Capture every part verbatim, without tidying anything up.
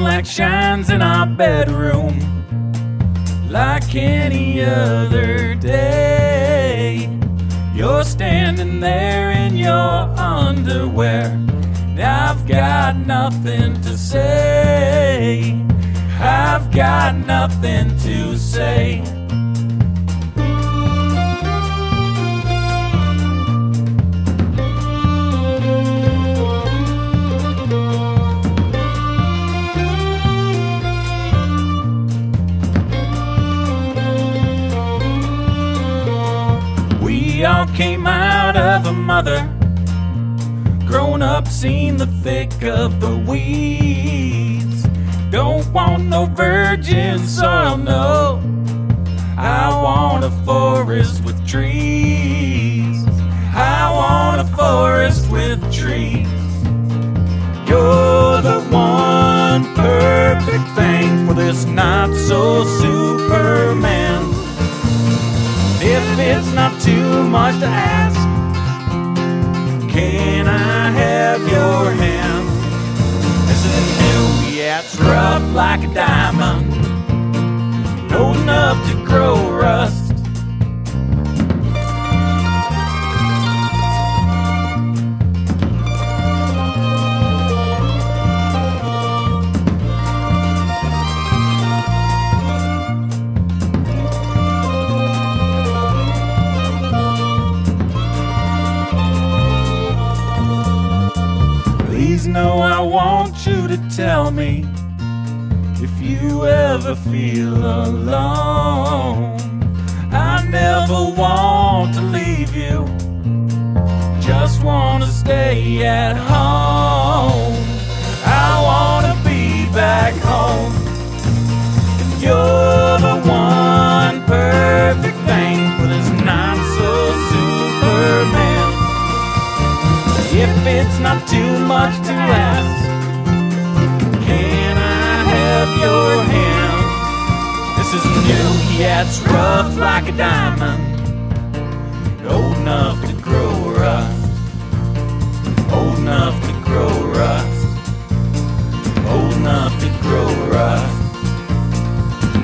moonlight shines in our bedroom like any other day. You're standing there in your underwear, and I've got nothing to say. I've got nothing to say. We all came out of a mother, grown up, seen the thick of the weeds. Don't want no virgin soil, no, I want a forest with trees. I want a forest with trees. You're the one perfect thing for this not so Superman. If it's not too much to ask, can I have your hand? This isn't new, yeah, it's rough like a diamond, old enough to grow rust. Please know I want you to tell me if you ever feel alone. I never want to leave you, just want to stay at home. I want to be back home. And you're the one perfect thing for this not so Superman. If it's not too much to ask, can I have your hand? This is new, yeah, it's rough like a diamond, old enough to grow rust, old enough to grow rust, old enough to grow rust,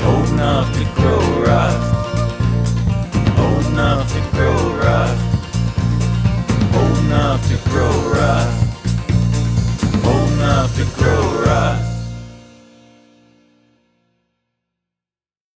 old enough to grow rust, old enough to grow rust, old enough to grow rust.